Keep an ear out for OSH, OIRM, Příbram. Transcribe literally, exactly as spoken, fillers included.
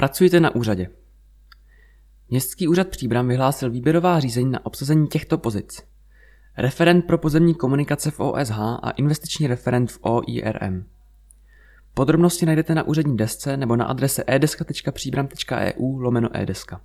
Pracujte na úřadě. Městský úřad Příbram vyhlásil výběrová řízení na obsazení těchto pozic. Referent pro pozemní komunikace v O S H a investiční referent v O I R M. Podrobnosti najdete na úřední desce nebo na adrese edeska tečka příbram tečka e u lomeno edeska.